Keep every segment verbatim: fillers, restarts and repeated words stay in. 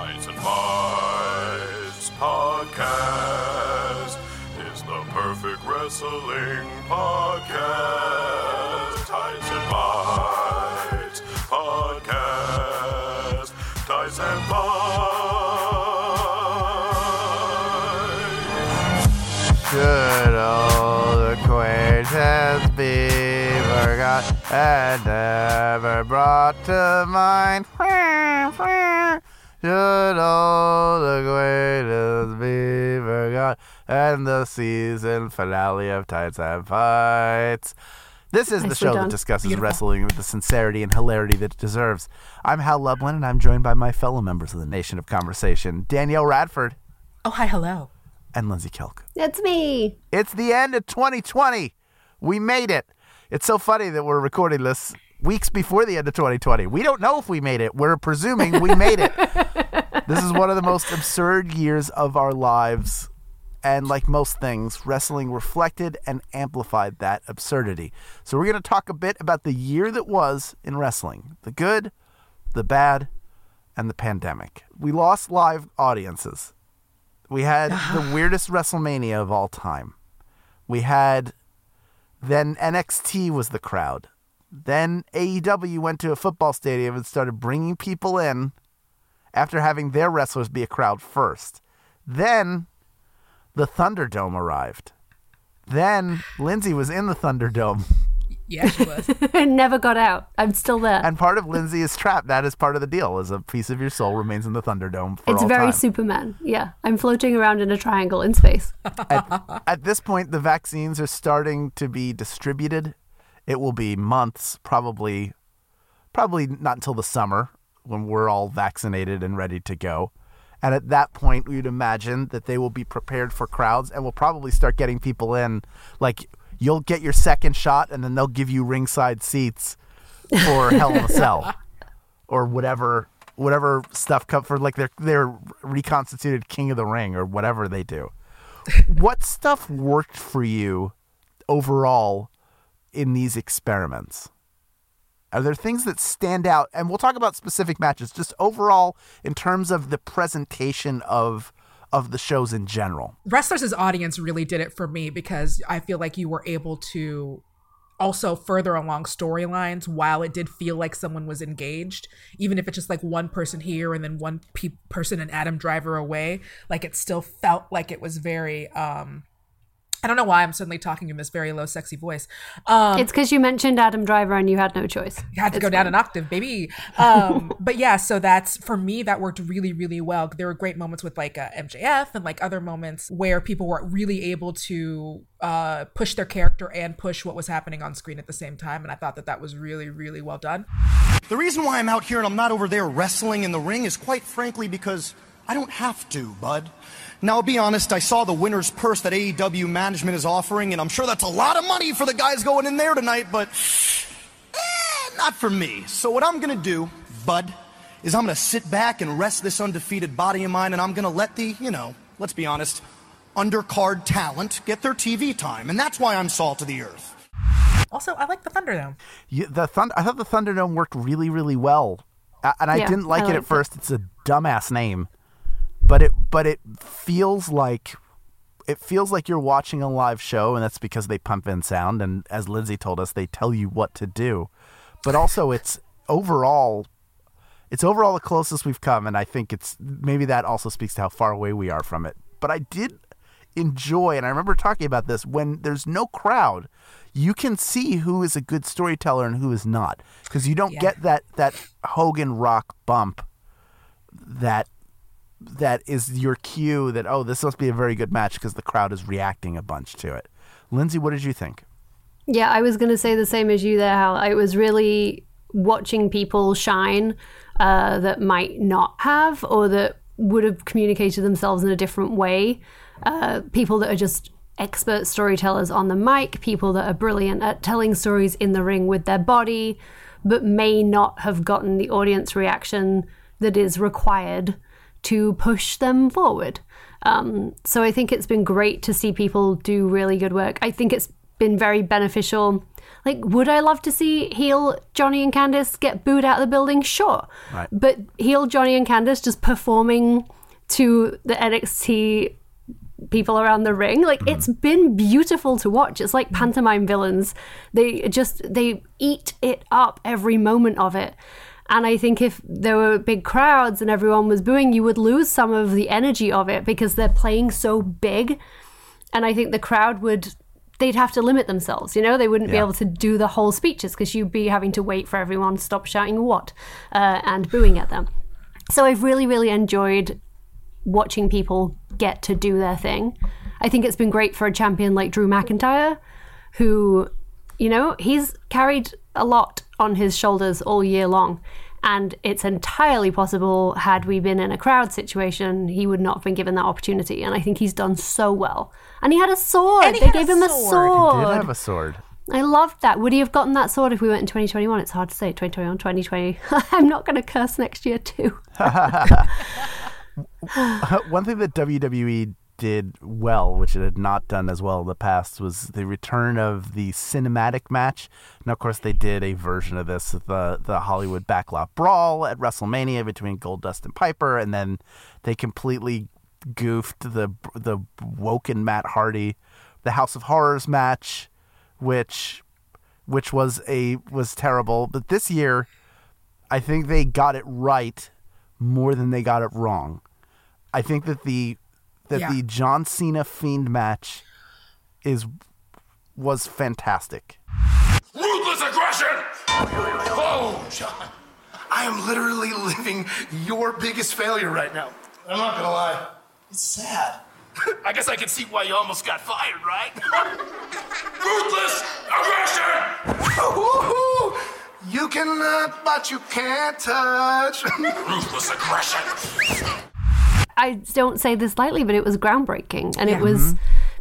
Tights and Fights Podcast is the perfect wrestling podcast. Tights and Fights Podcast. Tights and Fights. Good old acquaintance be forgot and never brought to mind. Should all the greatest be forgot? And the season finale of Tights and Fights. This is Nicely the show done. That discusses Beautiful. Wrestling with the sincerity and hilarity that it deserves. I'm Hal Lublin, and I'm joined by my fellow members of the Nation of Conversation, Danielle Radford. Oh, hi, hello. And Lindsey Kelk. That's me. It's the end of twenty twenty. We made it. It's so funny that we're recording this weeks before the end of twenty twenty. We don't know if we made it. We're presuming we made it. This is one of the most absurd years of our lives. And like most things, wrestling reflected and amplified that absurdity. So we're going to talk a bit about the year that was in wrestling. The good, the bad, and the pandemic. We lost live audiences. We had the weirdest WrestleMania of all time. We had... Then N X T was the crowd. Then A E W went to a football stadium and started bringing people in after having their wrestlers be a crowd first. Then the Thunderdome arrived. Then Lindsey was in the Thunderdome. Yeah, she was. Never got out. I'm still there. And part of Lindsey is trapped. That is part of the deal, is a piece of your soul remains in the Thunderdome for all time. It's very Superman. Yeah. I'm floating around in a triangle in space. At, at this point, the vaccines are starting to be distributed. It will be months, probably, probably not until the summer when we're all vaccinated and ready to go. And at that point, we'd imagine that they will be prepared for crowds and will probably start getting people in, like... You'll get your second shot, and then they'll give you ringside seats for Hell in a Cell or whatever whatever stuff come for, like their their reconstituted King of the Ring or whatever they do. What stuff worked for you overall in these experiments? Are there things that stand out? And we'll talk about specific matches, just overall in terms of the presentation of of the shows in general. Wrestlers as audience really did it for me because I feel like you were able to also further along storylines while it did feel like someone was engaged, even if it's just like one person here and then one pe- person and Adam Driver away, like it still felt like it was very, um, I don't know why I'm suddenly talking in this very low, sexy voice. Um, it's because you mentioned Adam Driver and you had no choice. You had to it's go fun. down an octave, baby. Um, but yeah, so that's, for me, that worked really, really well. There were great moments with like uh, M J F and like other moments where people were really able to uh, push their character and push what was happening on screen at the same time. And I thought that that was really, really well done. The reason why I'm out here and I'm not over there wrestling in the ring is quite frankly because I don't have to, bud. Now, I'll be honest, I saw the winner's purse that A E W management is offering, and I'm sure that's a lot of money for the guys going in there tonight, but eh, not for me. So what I'm going to do, bud, is I'm going to sit back and rest this undefeated body of mine, and I'm going to let the, you know, let's be honest, undercard talent get their T V time, and that's why I'm salt of the earth. Also, I like the Thunderdome. Yeah, the thund- I thought the Thunderdome worked really, really well, I- and I yeah, didn't like I it at first. It. It's a dumbass name. But it but it feels like it feels like you're watching a live show, and that's because they pump in sound, and as Lindsey told us, they tell you what to do. But also, it's overall it's overall the closest we've come, and I think it's maybe that also speaks to how far away we are from it. But I did enjoy, and I remember talking about this, when there's no crowd, you can see who is a good storyteller and who is not, because you don't yeah. get that that Hogan Rock bump that. That is your cue that, oh, this must be a very good match because the crowd is reacting a bunch to it. Lindsey, what did you think? Yeah, I was going to say the same as you there, Hal. It was really watching people shine uh, that might not have or that would have communicated themselves in a different way. Uh, people that are just expert storytellers on the mic, people that are brilliant at telling stories in the ring with their body, but may not have gotten the audience reaction that is required to push them forward. Um, so I think it's been great to see people do really good work. I think it's been very beneficial. Like, would I love to see heel Johnny and Candice get booed out of the building? Sure. Right. But heel Johnny and Candice just performing to the N X T people around the ring, like, mm-hmm. it's been beautiful to watch. It's like pantomime villains. They just, they eat it up, every moment of it. And I think if there were big crowds and everyone was booing, you would lose some of the energy of it because they're playing so big. And I think the crowd would, they'd have to limit themselves, you know? They wouldn't yeah. be able to do the whole speeches because you'd be having to wait for everyone to stop shouting what uh, and booing at them. So I've really, really enjoyed watching people get to do their thing. I think it's been great for a champion like Drew McIntyre, who, you know, he's carried a lot on his shoulders all year long. And it's entirely possible, had we been in a crowd situation, he would not have been given that opportunity. And I think he's done so well. And he had a sword. They gave him a sword. He did have a sword. I loved that. Would he have gotten that sword if we went in twenty twenty-one? It's hard to say. twenty twenty-one, twenty twenty. I'm not going to curse next year, too. One thing that W W E did well, which it had not done as well in the past, was the return of the cinematic match. Now, of course, they did a version of this, the the Hollywood Backlot Brawl at WrestleMania between Goldust and Piper, and then they completely goofed the the woken Matt Hardy, the House of Horrors match, which which was a was terrible. But this year, I think they got it right more than they got it wrong. I think that the that yeah. the John Cena Fiend match is was fantastic. Ruthless aggression! Oh, John, I am literally living your biggest failure right now. I'm not gonna lie, it's sad. I guess I can see why you almost got fired, right? Ruthless aggression! You can look, but you can't touch. Ruthless aggression. I don't say this lightly, but it was groundbreaking. And yeah. it was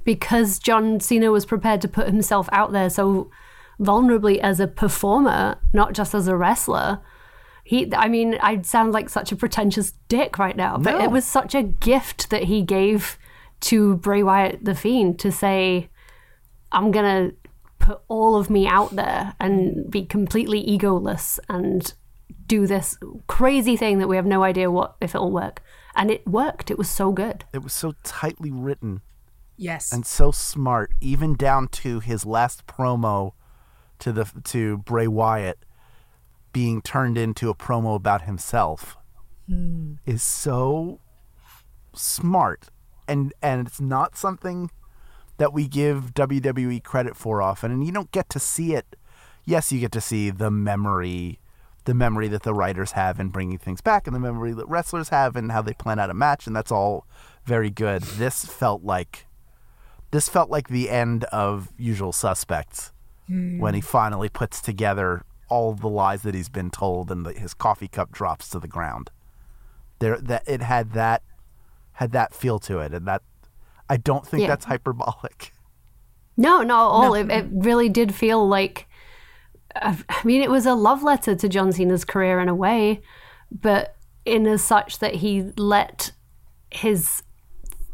because John Cena was prepared to put himself out there so vulnerably as a performer, not just as a wrestler. He, I mean, I sound like such a pretentious dick right now, but no. it was such a gift that he gave to Bray Wyatt, the Fiend, to say, I'm going to put all of me out there and be completely egoless and do this crazy thing that we have no idea what if it'll work. And it worked. It was so good. It was so tightly written. Yes. And so smart, even down to his last promo to the to Bray Wyatt being turned into a promo about himself mm. is so smart. And and it's not something that we give W W E credit for often, and you don't get to see it. Yes, you get to see the memory, the memory that the writers have in bringing things back, and the memory that wrestlers have and how they plan out a match, and that's all very good. This felt like, this felt like the end of Usual Suspects mm. when he finally puts together all the lies that he's been told, and the, his coffee cup drops to the ground. There, that it had that had that feel to it, and that. I don't think yeah. that's hyperbolic. No, not at all. No. It, it really did feel like, I mean, it was a love letter to John Cena's career in a way, but in as such that he let his,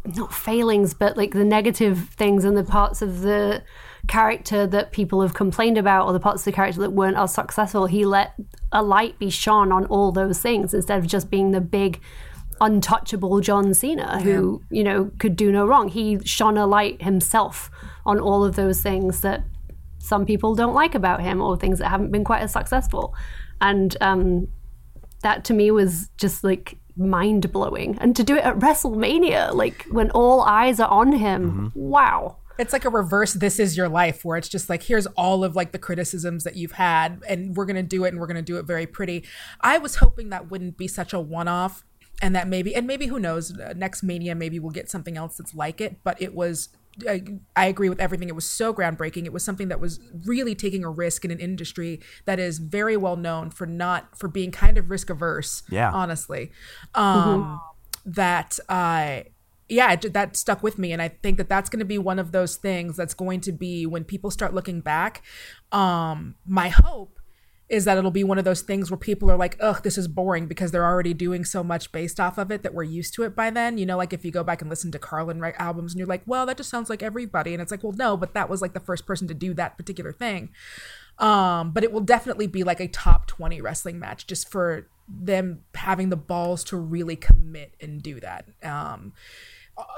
not failings, but like the negative things and the parts of the character that people have complained about, or the parts of the character that weren't as successful, he let a light be shone on all those things instead of just being the big, untouchable John Cena who yeah. you know could do no wrong. He shone a light himself on all of those things that some people don't like about him, or things that haven't been quite as successful, and um that to me was just like mind-blowing. And to do it at WrestleMania, like when all eyes are on him, mm-hmm. wow. It's like a reverse This Is Your Life, where it's just like, here's all of like the criticisms that you've had, and we're gonna do it, and we're gonna do it very pretty. I was hoping that wouldn't be such a one-off. And that maybe, and maybe who knows, next Mania, maybe we'll get something else that's like it. But it was, I, I agree with everything. It was so groundbreaking. It was something that was really taking a risk in an industry that is very well known for not, for being kind of risk averse, yeah. honestly. Um, mm-hmm. That, uh, yeah, that stuck with me. And I think that that's going to be one of those things that's going to be, when people start looking back, um, my hope is that it'll be one of those things where people are like, ugh, this is boring, because they're already doing so much based off of it that we're used to it by then. You know, like if you go back and listen to Carlin albums and you're like, well, that just sounds like everybody. And it's like, well, no, but that was like the first person to do that particular thing. Um, but it will definitely be like a top twenty wrestling match just for them having the balls to really commit and do that. Um,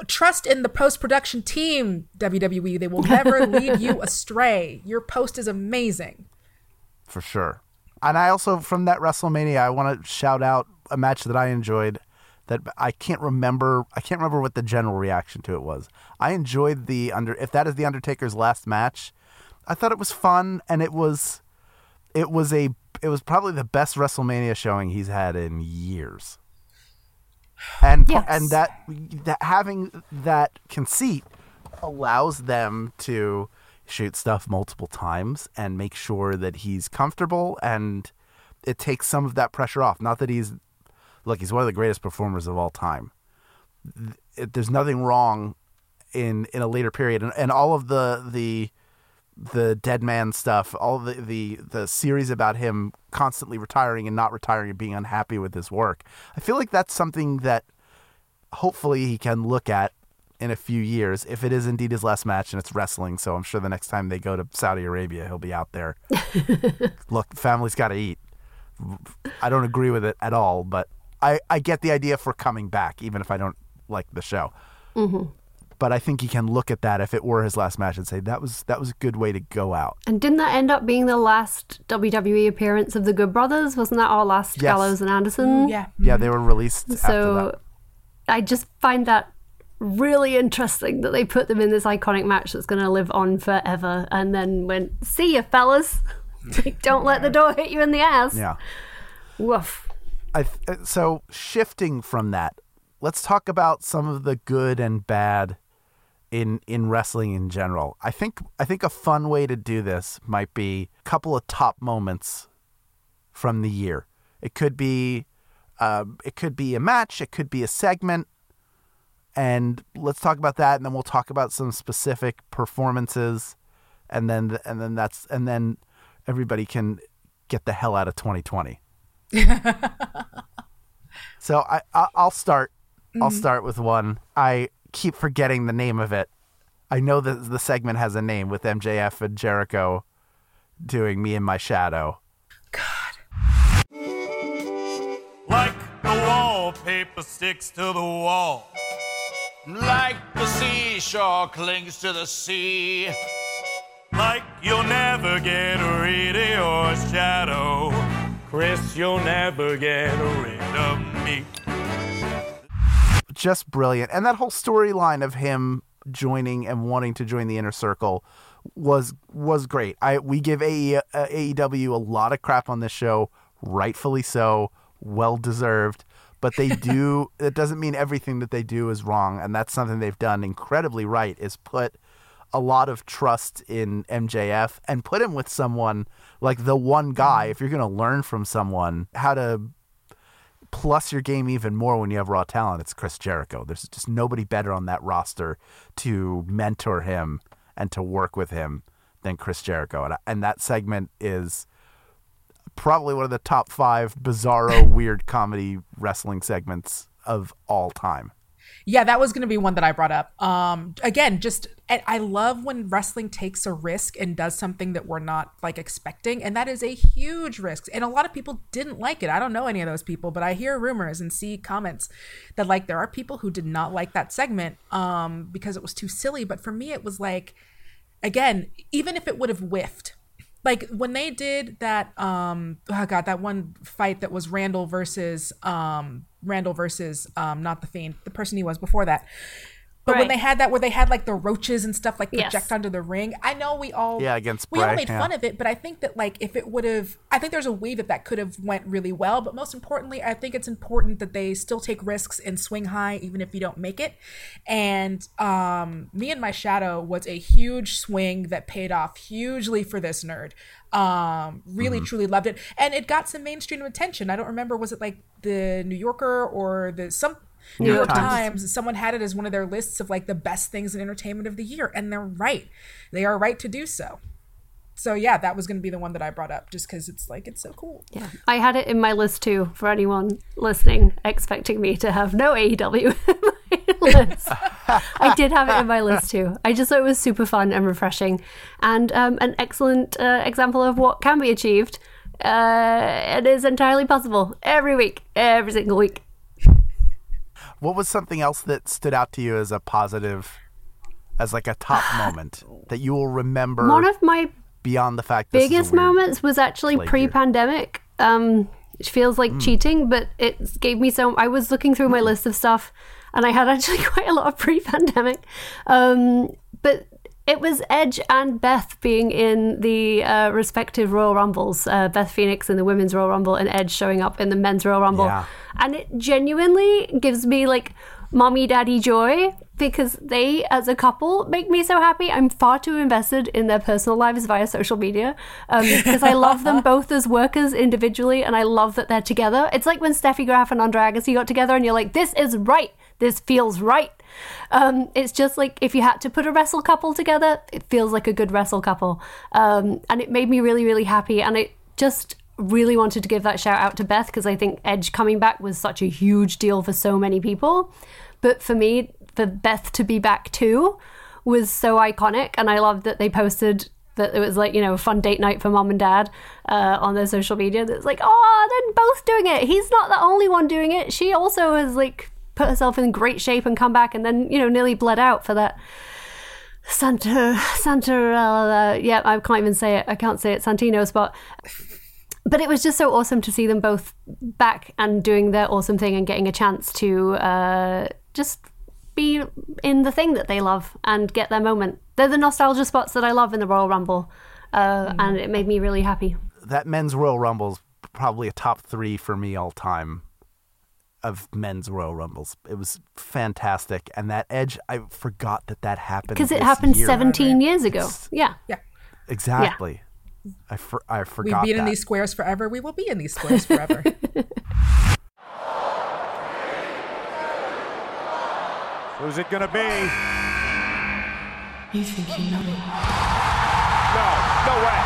trust in the post-production team, W W E. They will never lead you astray. Your post is amazing. For sure. And I also, from that WrestleMania, I want to shout out a match that I enjoyed that I can't remember. I can't remember what the general reaction to it was. I enjoyed the under, if that is the Undertaker's last match. I thought it was fun, and it was, it was a, it was probably the best WrestleMania showing he's had in years. And yes. and that that having that conceit allows them to shoot stuff multiple times and make sure that he's comfortable, and it takes some of that pressure off. Not that he's, look, he's one of the greatest performers of all time. It, there's nothing wrong in in a later period, and, and all of the the the dead man stuff, all the, the the series about him constantly retiring and not retiring and being unhappy with his work. I feel like that's something that hopefully he can look at in a few years, if it is indeed his last match, and it's wrestling. So I'm sure the next time they go to Saudi Arabia, he'll be out there. Look, family's got to eat. I don't agree with it at all, but I, I get the idea for coming back, even if I don't like the show. Mm-hmm. But I think he can look at that if it were his last match and say, that was that was a good way to go out. And didn't that end up being the last W W E appearance of the Good Brothers? Wasn't that our last yes. Gallows and Anderson? Yeah. Yeah, they were released so after that. I just find that really interesting that they put them in this iconic match that's going to live on forever, and then went, see ya, fellas. Like, don't let the door hit you in the ass. Yeah. Woof. I th- so shifting from that, let's talk about some of the good and bad in in wrestling in general. I think I think a fun way to do this might be a couple of top moments from the year. It could be uh, it could be a match, it could be a segment, and let's talk about that, and then we'll talk about some specific performances, and then and then that's and then everybody can get the hell out of twenty twenty. So I, I I'll start mm-hmm. I'll start with one. I keep forgetting the name of it. I know that the segment has a name with M J F and Jericho doing Me and My Shadow. God. Like the wallpaper sticks to the wall, like the seashore clings to the sea, like you'll never get rid of your shadow, Chris, you'll never get rid of me. Just brilliant. And that whole storyline of him joining and wanting to join the Inner Circle was was great. I we give A E, uh, A E W a lot of crap on this show, rightfully so, well deserved, but they do it doesn't mean everything that they do is wrong, and that's something they've done incredibly right, is put a lot of trust in M J F and put him with someone like the one guy. If you're going to learn from someone how to plus your game even more when you have raw talent, it's Chris Jericho. There's just nobody better on that roster to mentor him and to work with him than Chris Jericho. And, and that segment is probably one of the top five bizarro weird comedy wrestling segments of all time. Yeah, that was going to be one that I brought up. Um, again, just I love when wrestling takes a risk and does something that we're not like expecting. And that is a huge risk. And a lot of people didn't like it. I don't know any of those people, but I hear rumors and see comments that like there are people who did not like that segment um, because it was too silly. But for me, it was like, again, even if it would have whiffed. Like when they did that, um, oh God, that one fight that was Randall versus um, Randall versus um, not the Fiend, the person he was before that. But right. when they had that, where they had like the roaches and stuff like project yes. under the ring, I know we all yeah against Bray, we all made yeah. fun of it, but I think that like if it would have, I think there's a way that that could have went really well. But most importantly, I think it's important that they still take risks and swing high, even if you don't make it. And um, Me and My Shadow was a huge swing that paid off hugely for this nerd. Um, really, mm-hmm. truly loved it, and it got some mainstream attention. I don't remember, was it like the New Yorker or the some. New York Times. Times, someone had it as one of their lists of like the best things in entertainment of the year, and they're right. They are right to do so. so yeah, that was going to be the one that I brought up just because it's like, it's so cool. Yeah, I had it in my list too, for anyone listening expecting me to have no A E W in my list. I did have it in my list too. I just thought it was super fun and refreshing, and um, an excellent uh, example of what can be achieved. Uh, it is entirely possible every week, every single week. What was something else that stood out to you as a positive, as like a top moment that you will remember? One of my beyond the fact biggest moments was actually pre-pandemic. Um, it feels like mm. cheating, but it gave me so. I was looking through my list of stuff, and I had actually quite a lot of pre-pandemic, um, but. It was Edge and Beth being in the uh, respective Royal Rumbles, uh, Beth Phoenix in the Women's Royal Rumble and Edge showing up in the Men's Royal Rumble. Yeah. And it genuinely gives me like mommy daddy joy because they as a couple make me so happy. I'm far too invested in their personal lives via social media because um, I love them both as workers individually, and I love that they're together. It's like when Steffi Graf and Andre Agassi got together and you're like, this is right. This feels right. Um, it's just like if you had to put a wrestle couple together, it feels like a good wrestle couple. Um, and it made me really, really happy. And I just really wanted to give that shout out to Beth because I think Edge coming back was such a huge deal for so many people. But for me, for Beth to be back too was so iconic. And I loved that they posted that it was like, you know, a fun date night for mom and dad uh, on their social media. That's like, oh, they're both doing it. He's not the only one doing it. She also is like... put herself in great shape and come back and then, you know, nearly bled out for that Santa, Santa, uh, yeah, I can't even say it. I can't say it. Santino spot. But it was just so awesome to see them both back and doing their awesome thing and getting a chance to uh, just be in the thing that they love and get their moment. They're the nostalgia spots that I love in the Royal Rumble. Uh, mm. And it made me really happy. That Men's Royal Rumble's probably a top three for me all time. Of men's Royal Rumbles. It was fantastic. And that Edge, I forgot that that happened. Because it happened year. seventeen years ago. It's, yeah. Yeah. Exactly. Yeah. I, for, I forgot We've been that. in these squares forever. We will be in these squares forever. Who's it going to be? You think you know me? No. No way.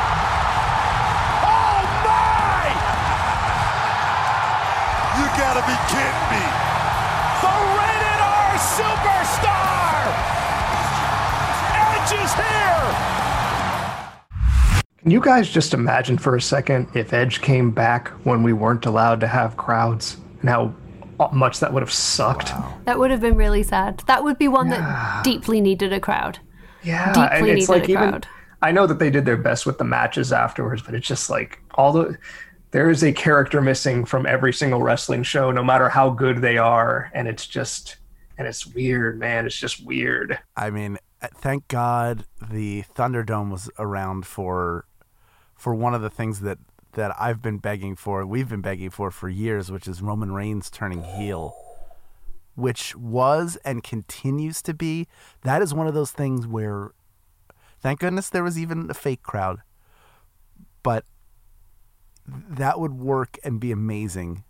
You gotta be kidding me. The Rated R Superstar! Edge is here! Can you guys just imagine for a second if Edge came back when we weren't allowed to have crowds and how much that would have sucked? Wow. That would have been really sad. That would be one yeah. that deeply needed a crowd. Yeah, deeply and it's needed like a even, crowd. I know that they did their best with the matches afterwards, but it's just like all the... There is a character missing from every single wrestling show, no matter how good they are. And it's just, and it's weird, man. It's just weird. I mean, thank God the Thunderdome was around for for one of the things that, that I've been begging for, we've been begging for for years, which is Roman Reigns turning heel, which was and continues to be. That is one of those things where, thank goodness there was even a fake crowd. But... that would work and be amazing.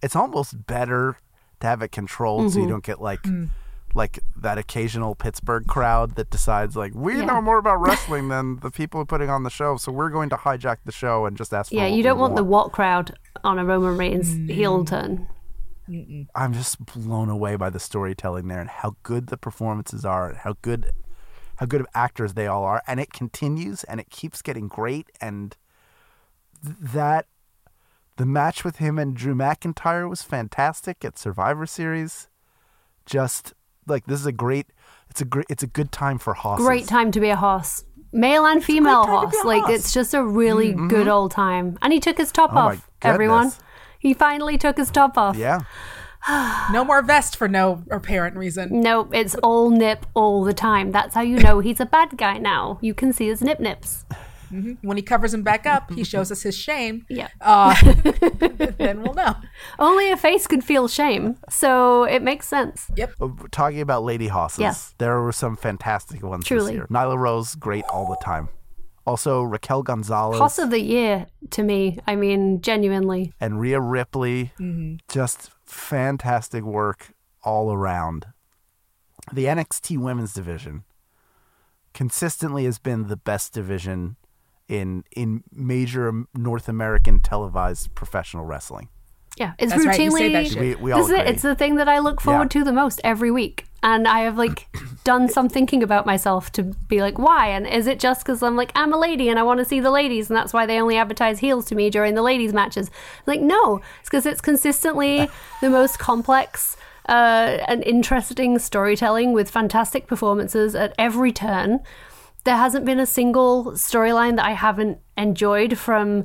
It's almost better to have it controlled mm-hmm. so you don't get like mm. like that occasional Pittsburgh crowd that decides like, we yeah. know more about wrestling than the people putting on the show, so we're going to hijack the show and just ask for yeah, what you don't want, want the what crowd on a Roman Reigns mm. heel turn. Mm-mm. I'm just blown away by the storytelling there and how good the performances are and how good how good of actors they all are, and it continues and it keeps getting great. And that the match with him and Drew McIntyre was fantastic at Survivor Series. Just like this is a great, it's a great, it's a good time for hosses. Great time to be a hoss, male and female hoss. Like hoss. It's just a really mm-hmm. good old time. And he took his top oh off. Everyone, he finally took his top off. Yeah. No more vest for no apparent reason. No, it's all nip all the time. That's how you know he's a bad guy now. You can see his nip nips. Mm-hmm. When he covers him back up, he shows us his shame. Yeah. Uh, then we'll know. Only a face could feel shame, so it makes sense. Yep. Talking about lady hosses, yes. There were some fantastic ones Truly. this year. Nyla Rose, great all the time. Also, Raquel Gonzalez. Hoss of the year to me. I mean, genuinely. And Rhea Ripley. Mm-hmm. Just fantastic work all around. The N X T women's division consistently has been the best division in in major North American televised professional wrestling. Yeah, it's That's routinely. Right, we, we all agree. It. It's the thing that I look forward yeah. to the most every week, and I have like done some thinking about myself to be like, why? And is it just because I'm like, I'm a lady and I want to see the ladies, and that's why they only advertise heels to me during the ladies matches? Like, no, it's because it's consistently the most complex uh, and interesting storytelling with fantastic performances at every turn. There hasn't been a single storyline that I haven't enjoyed from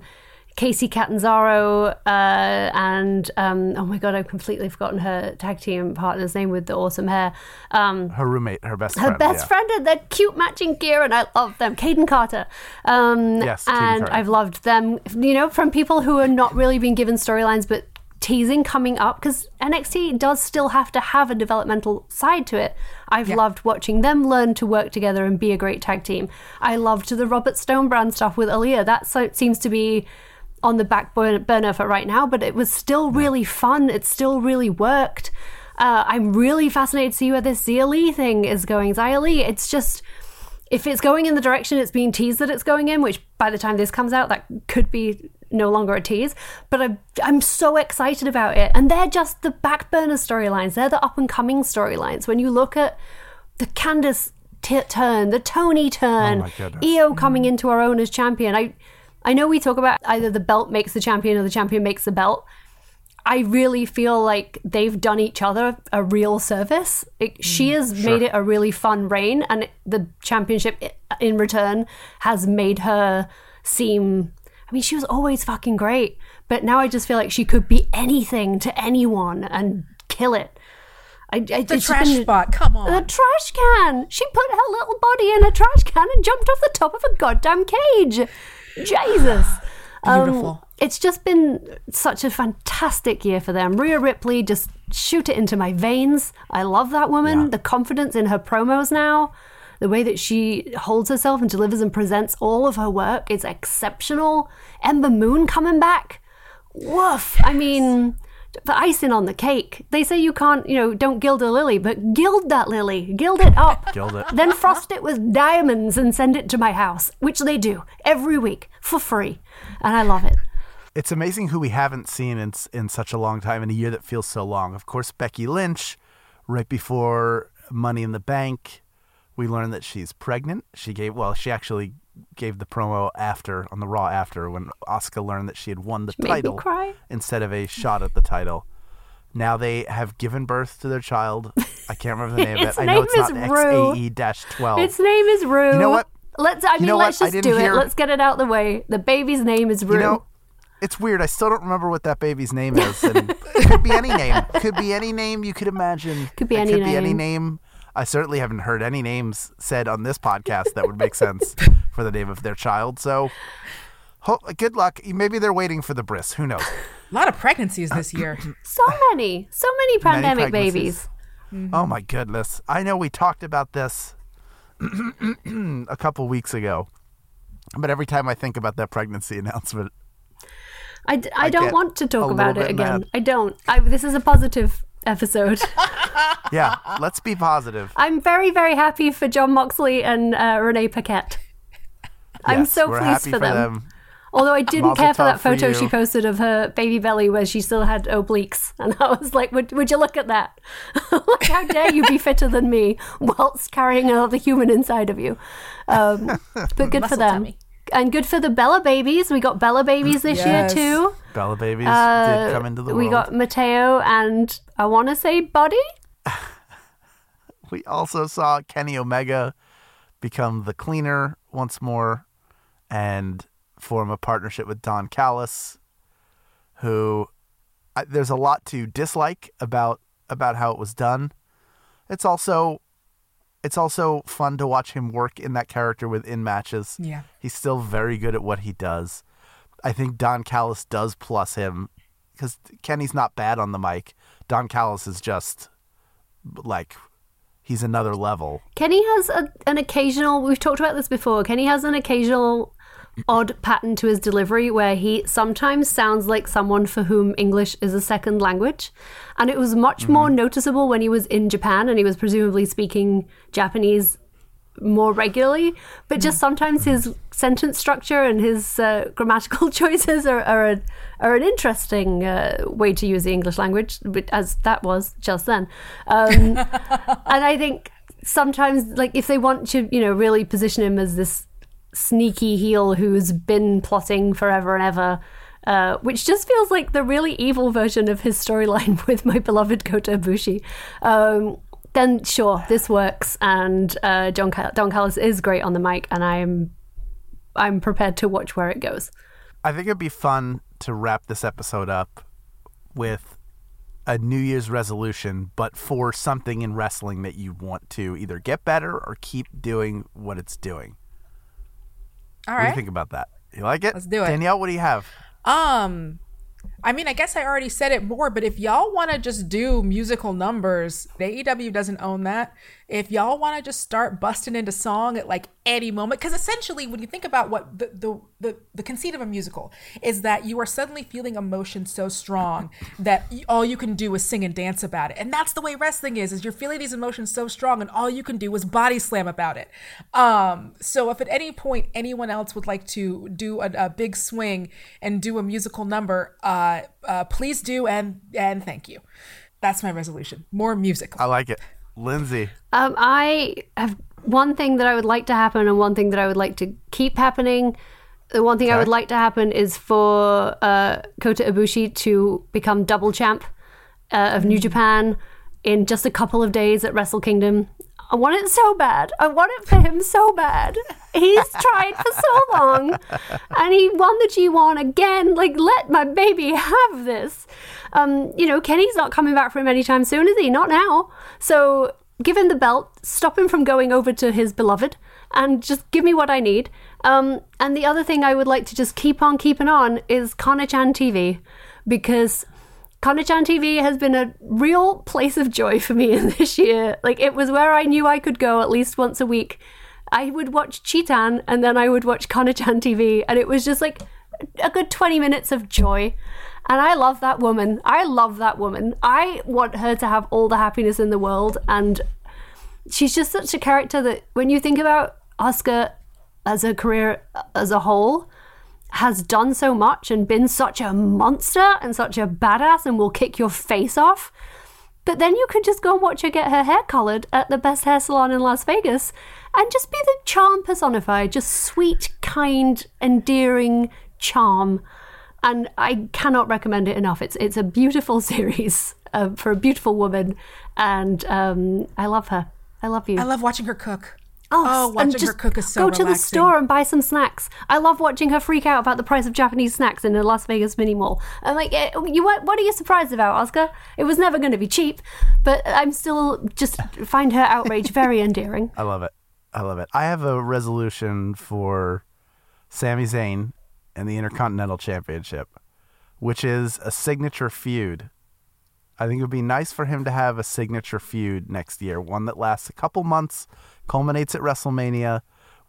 Casey Catanzaro uh, and, um, oh my God, I've completely forgotten her tag team partner's name with the awesome hair. Um, her roommate, her best friend. Her best yeah. friend, and they're cute matching gear, and I love them. Caden Carter. Um, yes, And Carter. I've loved them, you know, from people who are not really being given storylines, but teasing coming up, because N X T does still have to have a developmental side to it. I've yeah. loved watching them learn to work together and be a great tag team. I loved the Robert Stone brand stuff with Aaliyah. That so, seems to be on the back burner for right now, but it was still really fun. It still really worked. Uh, I'm really fascinated to see where this Zia Lee thing is going. Zia Lee, it's just, if it's going in the direction it's being teased that it's going in, which by the time this comes out, that could be no longer a tease, but I'm, I'm so excited about it. And they're just the back burner storylines. They're the up and coming storylines. When you look at the Candice t- turn, the Tony turn, oh Io coming into her own as champion. I, I know we talk about either the belt makes the champion or the champion makes the belt. I really feel like they've done each other a real service. It, she has sure. made it a really fun reign, and it, the championship in return has made her seem... I mean, she was always fucking great, but now I just feel like she could be anything to anyone and kill it. I, I, the trash been, spot, come on. The trash can. She put her little body in a trash can and jumped off the top of a goddamn cage. Jesus. Beautiful. Um, it's just been such a fantastic year for them. Rhea Ripley, just shoot it into my veins. I love that woman. Yeah. The confidence in her promos now. The way that she holds herself and delivers and presents all of her work is exceptional. Ember Moon coming back. Woof. I mean, the icing on the cake. They say you can't, you know, don't gild a lily, but gild that lily. Gild it up. Gild it. Then frost it with diamonds and send it to my house, which they do every week for free. And I love it. It's amazing who we haven't seen in, in such a long time, in a year that feels so long. Of course, Becky Lynch, right before Money in the Bank. We learned that she's pregnant. She gave, well, she actually gave the promo after, on the Raw after, when Oscar learned that she had won the she title instead of a shot at the title. Now they have given birth to their child. I can't remember the name of it. I know it's not X A E twelve. Its name is Rue. You know what? Let's, I mean, you know let's what? just do hear... it. Let's get it out of the way. The baby's name is Rue. You know, it's weird. I still don't remember what that baby's name is. And it could be any name. Could be any name you could imagine. Could be any it could name. Be any name. I certainly haven't heard any names said on this podcast that would make sense for the name of their child. So ho- good luck. Maybe they're waiting for the bris. Who knows? A lot of pregnancies this year. So many. So many pandemic many babies. Mm-hmm. Oh, my goodness. I know we talked about this a couple weeks ago, but every time I think about that pregnancy announcement, I, d- I, I don't want to talk about it again. Mad. I don't. I, this is a positive episode. Yeah, let's be positive. I'm very, very happy for John Moxley and uh, Renee Paquette. I'm yes, so pleased for, for them. them. Although I didn't Mazel care for that photo for she posted of her baby belly where she still had obliques. And I was like, would, would you look at that? Like, how dare you be fitter than me whilst carrying another human inside of you? Um, but good for them. Tummy. And good for the Bella babies. We got Bella babies this yes. year too. Bella babies uh, did come into the we world. We got Mateo and I want to say Buddy. We also saw Kenny Omega become the cleaner once more and form a partnership with Don Callis, who I, there's a lot to dislike about about how it was done. It's also it's also fun to watch him work in that character within matches. Yeah. He's still very good at what he does. I think Don Callis does plus him because Kenny's not bad on the mic. Don Callis is just like... he's another level. Kenny has a, an occasional, we've talked about this before, Kenny has an occasional odd pattern to his delivery where he sometimes sounds like someone for whom English is a second language. And it was much mm-hmm. more noticeable when he was in Japan and he was presumably speaking Japanese more regularly, but just sometimes his sentence structure and his uh, grammatical choices are are, a, are an interesting uh, way to use the English language, as that was just then. Um, and I think sometimes, like, if they want to, you know, really position him as this sneaky heel who's been plotting forever and ever, uh, which just feels like the really evil version of his storyline with my beloved Kota Ibushi. Um, then sure, this works, and uh, John Cal- Don Callis is great on the mic, and I'm I'm prepared to watch where it goes. I think it'd be fun to wrap this episode up with a New Year's resolution, but for something in wrestling that you want to either get better or keep doing what it's doing. All right. What do you think about that? You like it? Let's do it. Danielle, what do you have? Um... I mean, I guess I already said it more, but if y'all want to just do musical numbers, the A E W doesn't own that. If y'all want to just start busting into song at like any moment, because essentially when you think about what the, the, the, the conceit of a musical is, that you are suddenly feeling emotion so strong that all you can do is sing and dance about it. And that's the way wrestling is, is you're feeling these emotions so strong and all you can do is body slam about it. Um, so if at any point anyone else would like to do a, a big swing and do a musical number, uh, Uh, uh, please do, and and thank you. That's my resolution. More music. I like it. Lindsay. Um, I have one thing that I would like to happen and one thing that I would like to keep happening. The one thing okay. I would like to happen is for uh, Kota Ibushi to become double champ uh, of New Japan in just a couple of days at Wrestle Kingdom. I want it so bad. I want it for him so bad. He's tried for so long, and he won the G one again. Like, let my baby have this. Um, you know, Kenny's not coming back for him anytime soon, is he? Not now. So give him the belt. Stop him from going over to his beloved, and just give me what I need. Um, and the other thing I would like to just keep on keeping on is Kanachan T V, because Kanachan T V has been a real place of joy for me this year. Like, it was where I knew I could go at least once a week. I would watch Cheetan, and then I would watch Kanachan T V, and it was just like a good twenty minutes of joy. And I love that woman. I love that woman. I want her to have all the happiness in the world, and she's just such a character that when you think about Oscar as a career as a whole, has done so much and been such a monster and such a badass and will kick your face off. But then you could just go and watch her get her hair colored at the best hair salon in Las Vegas and just be the charm personified, just sweet, kind, endearing charm. And I cannot recommend it enough. It's it's a beautiful series uh, for a beautiful woman. And um, I love her. I love you. I love watching her cook. Oh, oh, watching her cook is so go relaxing. To the store and buy some snacks. I love watching her freak out about the price of Japanese snacks in a Las Vegas mini mall. I'm like, you what? What are you surprised about, Oscar? It was never going to be cheap, but I'm still just find her outrage very endearing. I love it. I love it. I have a resolution for Sami Zayn and the Intercontinental Championship, which is a signature feud. I think it would be nice for him to have a signature feud next year, one that lasts a couple months, culminates at WrestleMania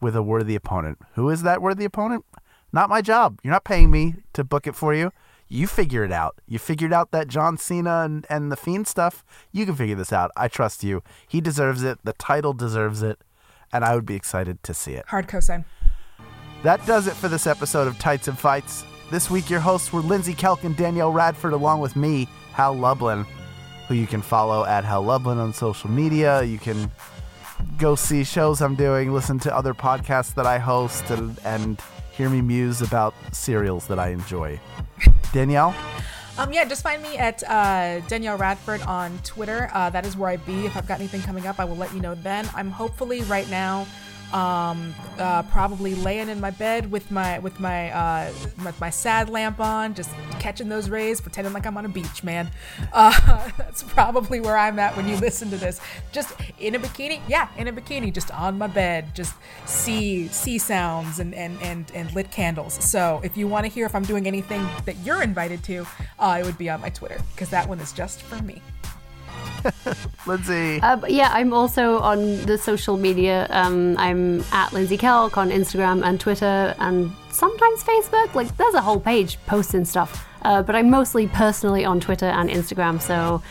with a worthy opponent. Who is that worthy opponent? Not my job. You're not paying me to book it for you. You figure it out. You figured out that John Cena and, and the Fiend stuff. You can figure this out. I trust you. He deserves it. The title deserves it. And I would be excited to see it. Hard cosign. That does it for this episode of Tights and Fights. This week, your hosts were Lindsey Kelk and Danielle Radford, along with me, Hal Lublin, who you can follow at Hal Lublin on social media. You can go see shows I'm doing, listen to other podcasts that I host, and, and hear me muse about serials that I enjoy. Danielle? Um, yeah, just find me at uh, Danielle Radford on Twitter. Uh, that is where I be. If I've got anything coming up, I will let you know then. I'm hopefully right now um uh probably laying in my bed with my with my uh with my sad lamp on, just catching those rays, pretending like I'm on a beach, man. Uh that's probably where I'm at when you listen to this, just in a bikini. Yeah, in a bikini, just on my bed, just sea sea sounds and and and, and lit candles. So if you want to hear if I'm doing anything that you're invited to, uh it would be on my Twitter, because that one is just for me. Lindsay. Uh, yeah, I'm also on the social media. Um, I'm at Lindsay Kelk on Instagram and Twitter and sometimes Facebook. Like, there's a whole page posting stuff. Uh, but I'm mostly personally on Twitter and Instagram. So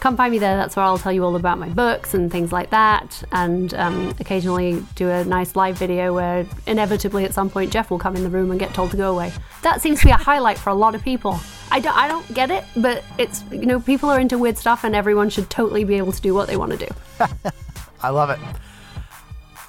come find me there. That's where I'll tell you all about my books and things like that, and um, occasionally do a nice live video where inevitably at some point Jeff will come in the room and get told to go away. That seems to be a highlight for a lot of people. I don't, I don't get it, but it's, you know, people are into weird stuff and everyone should totally be able to do what they want to do. I love it.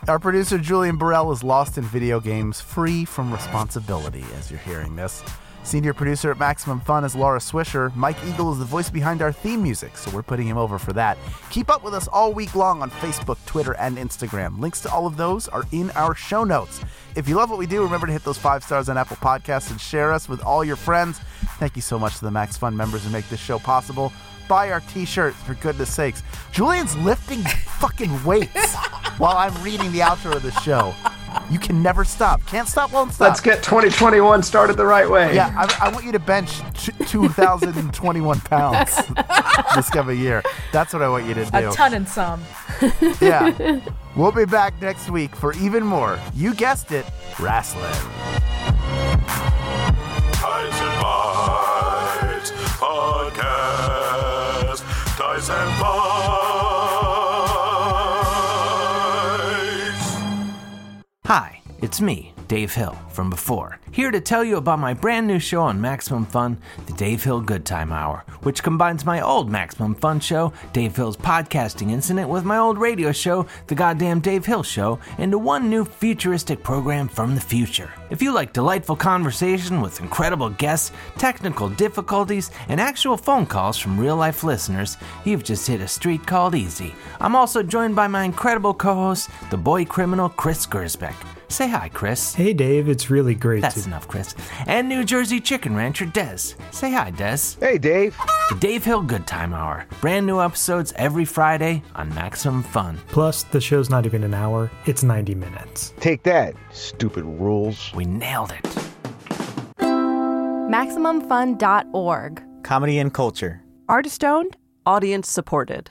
Our producer, Julian Burrell, is lost in video games, free from responsibility, as you're hearing this. Senior producer at Maximum Fun is Laura Swisher. Mike Eagle is the voice behind our theme music, so we're putting him over for that. Keep up with us all week long on Facebook, Twitter, and Instagram. Links to all of those are in our show notes. If you love what we do, remember to hit those five stars on Apple Podcasts and share us with all your friends. Thank you so much to the Max Fun members who make this show possible. Buy our t-shirts, for goodness sakes. Julian's lifting fucking weights while I'm reading the outro of the show. You can never stop. Can't stop, won't stop. Let's get twenty twenty-one started the right way. Yeah, I, I want you to bench two thousand twenty-one pounds this coming year. That's what I want you to do. A ton and some. Yeah. We'll be back next week for even more, you guessed it, wrestling. Tights and Fights Podcast. Tights and Fights. Hi, it's me, Dave Hill, from before, here to tell you about my brand new show on Maximum Fun, the Dave Hill Good Time Hour, which combines my old Maximum Fun show, Dave Hill's Podcasting Incident, with my old radio show, The Goddamn Dave Hill Show, into one new futuristic program from the future. If you like delightful conversation with incredible guests, technical difficulties, and actual phone calls from real-life listeners, you've just hit a street called easy. I'm also joined by my incredible co-host, the boy criminal Chris Gersbeck. Say hi, Chris. Hey, Dave. It's really great. That's to- enough, Chris. And New Jersey chicken rancher Dez. Say hi, Dez. Hey, Dave. The Dave Hill Good Time Hour. Brand new episodes every Friday on Maximum Fun. Plus, the show's not even an hour. It's ninety minutes. Take that, stupid rules. We nailed it. Maximum Fun dot org. Comedy and culture. Artist owned. Audience supported.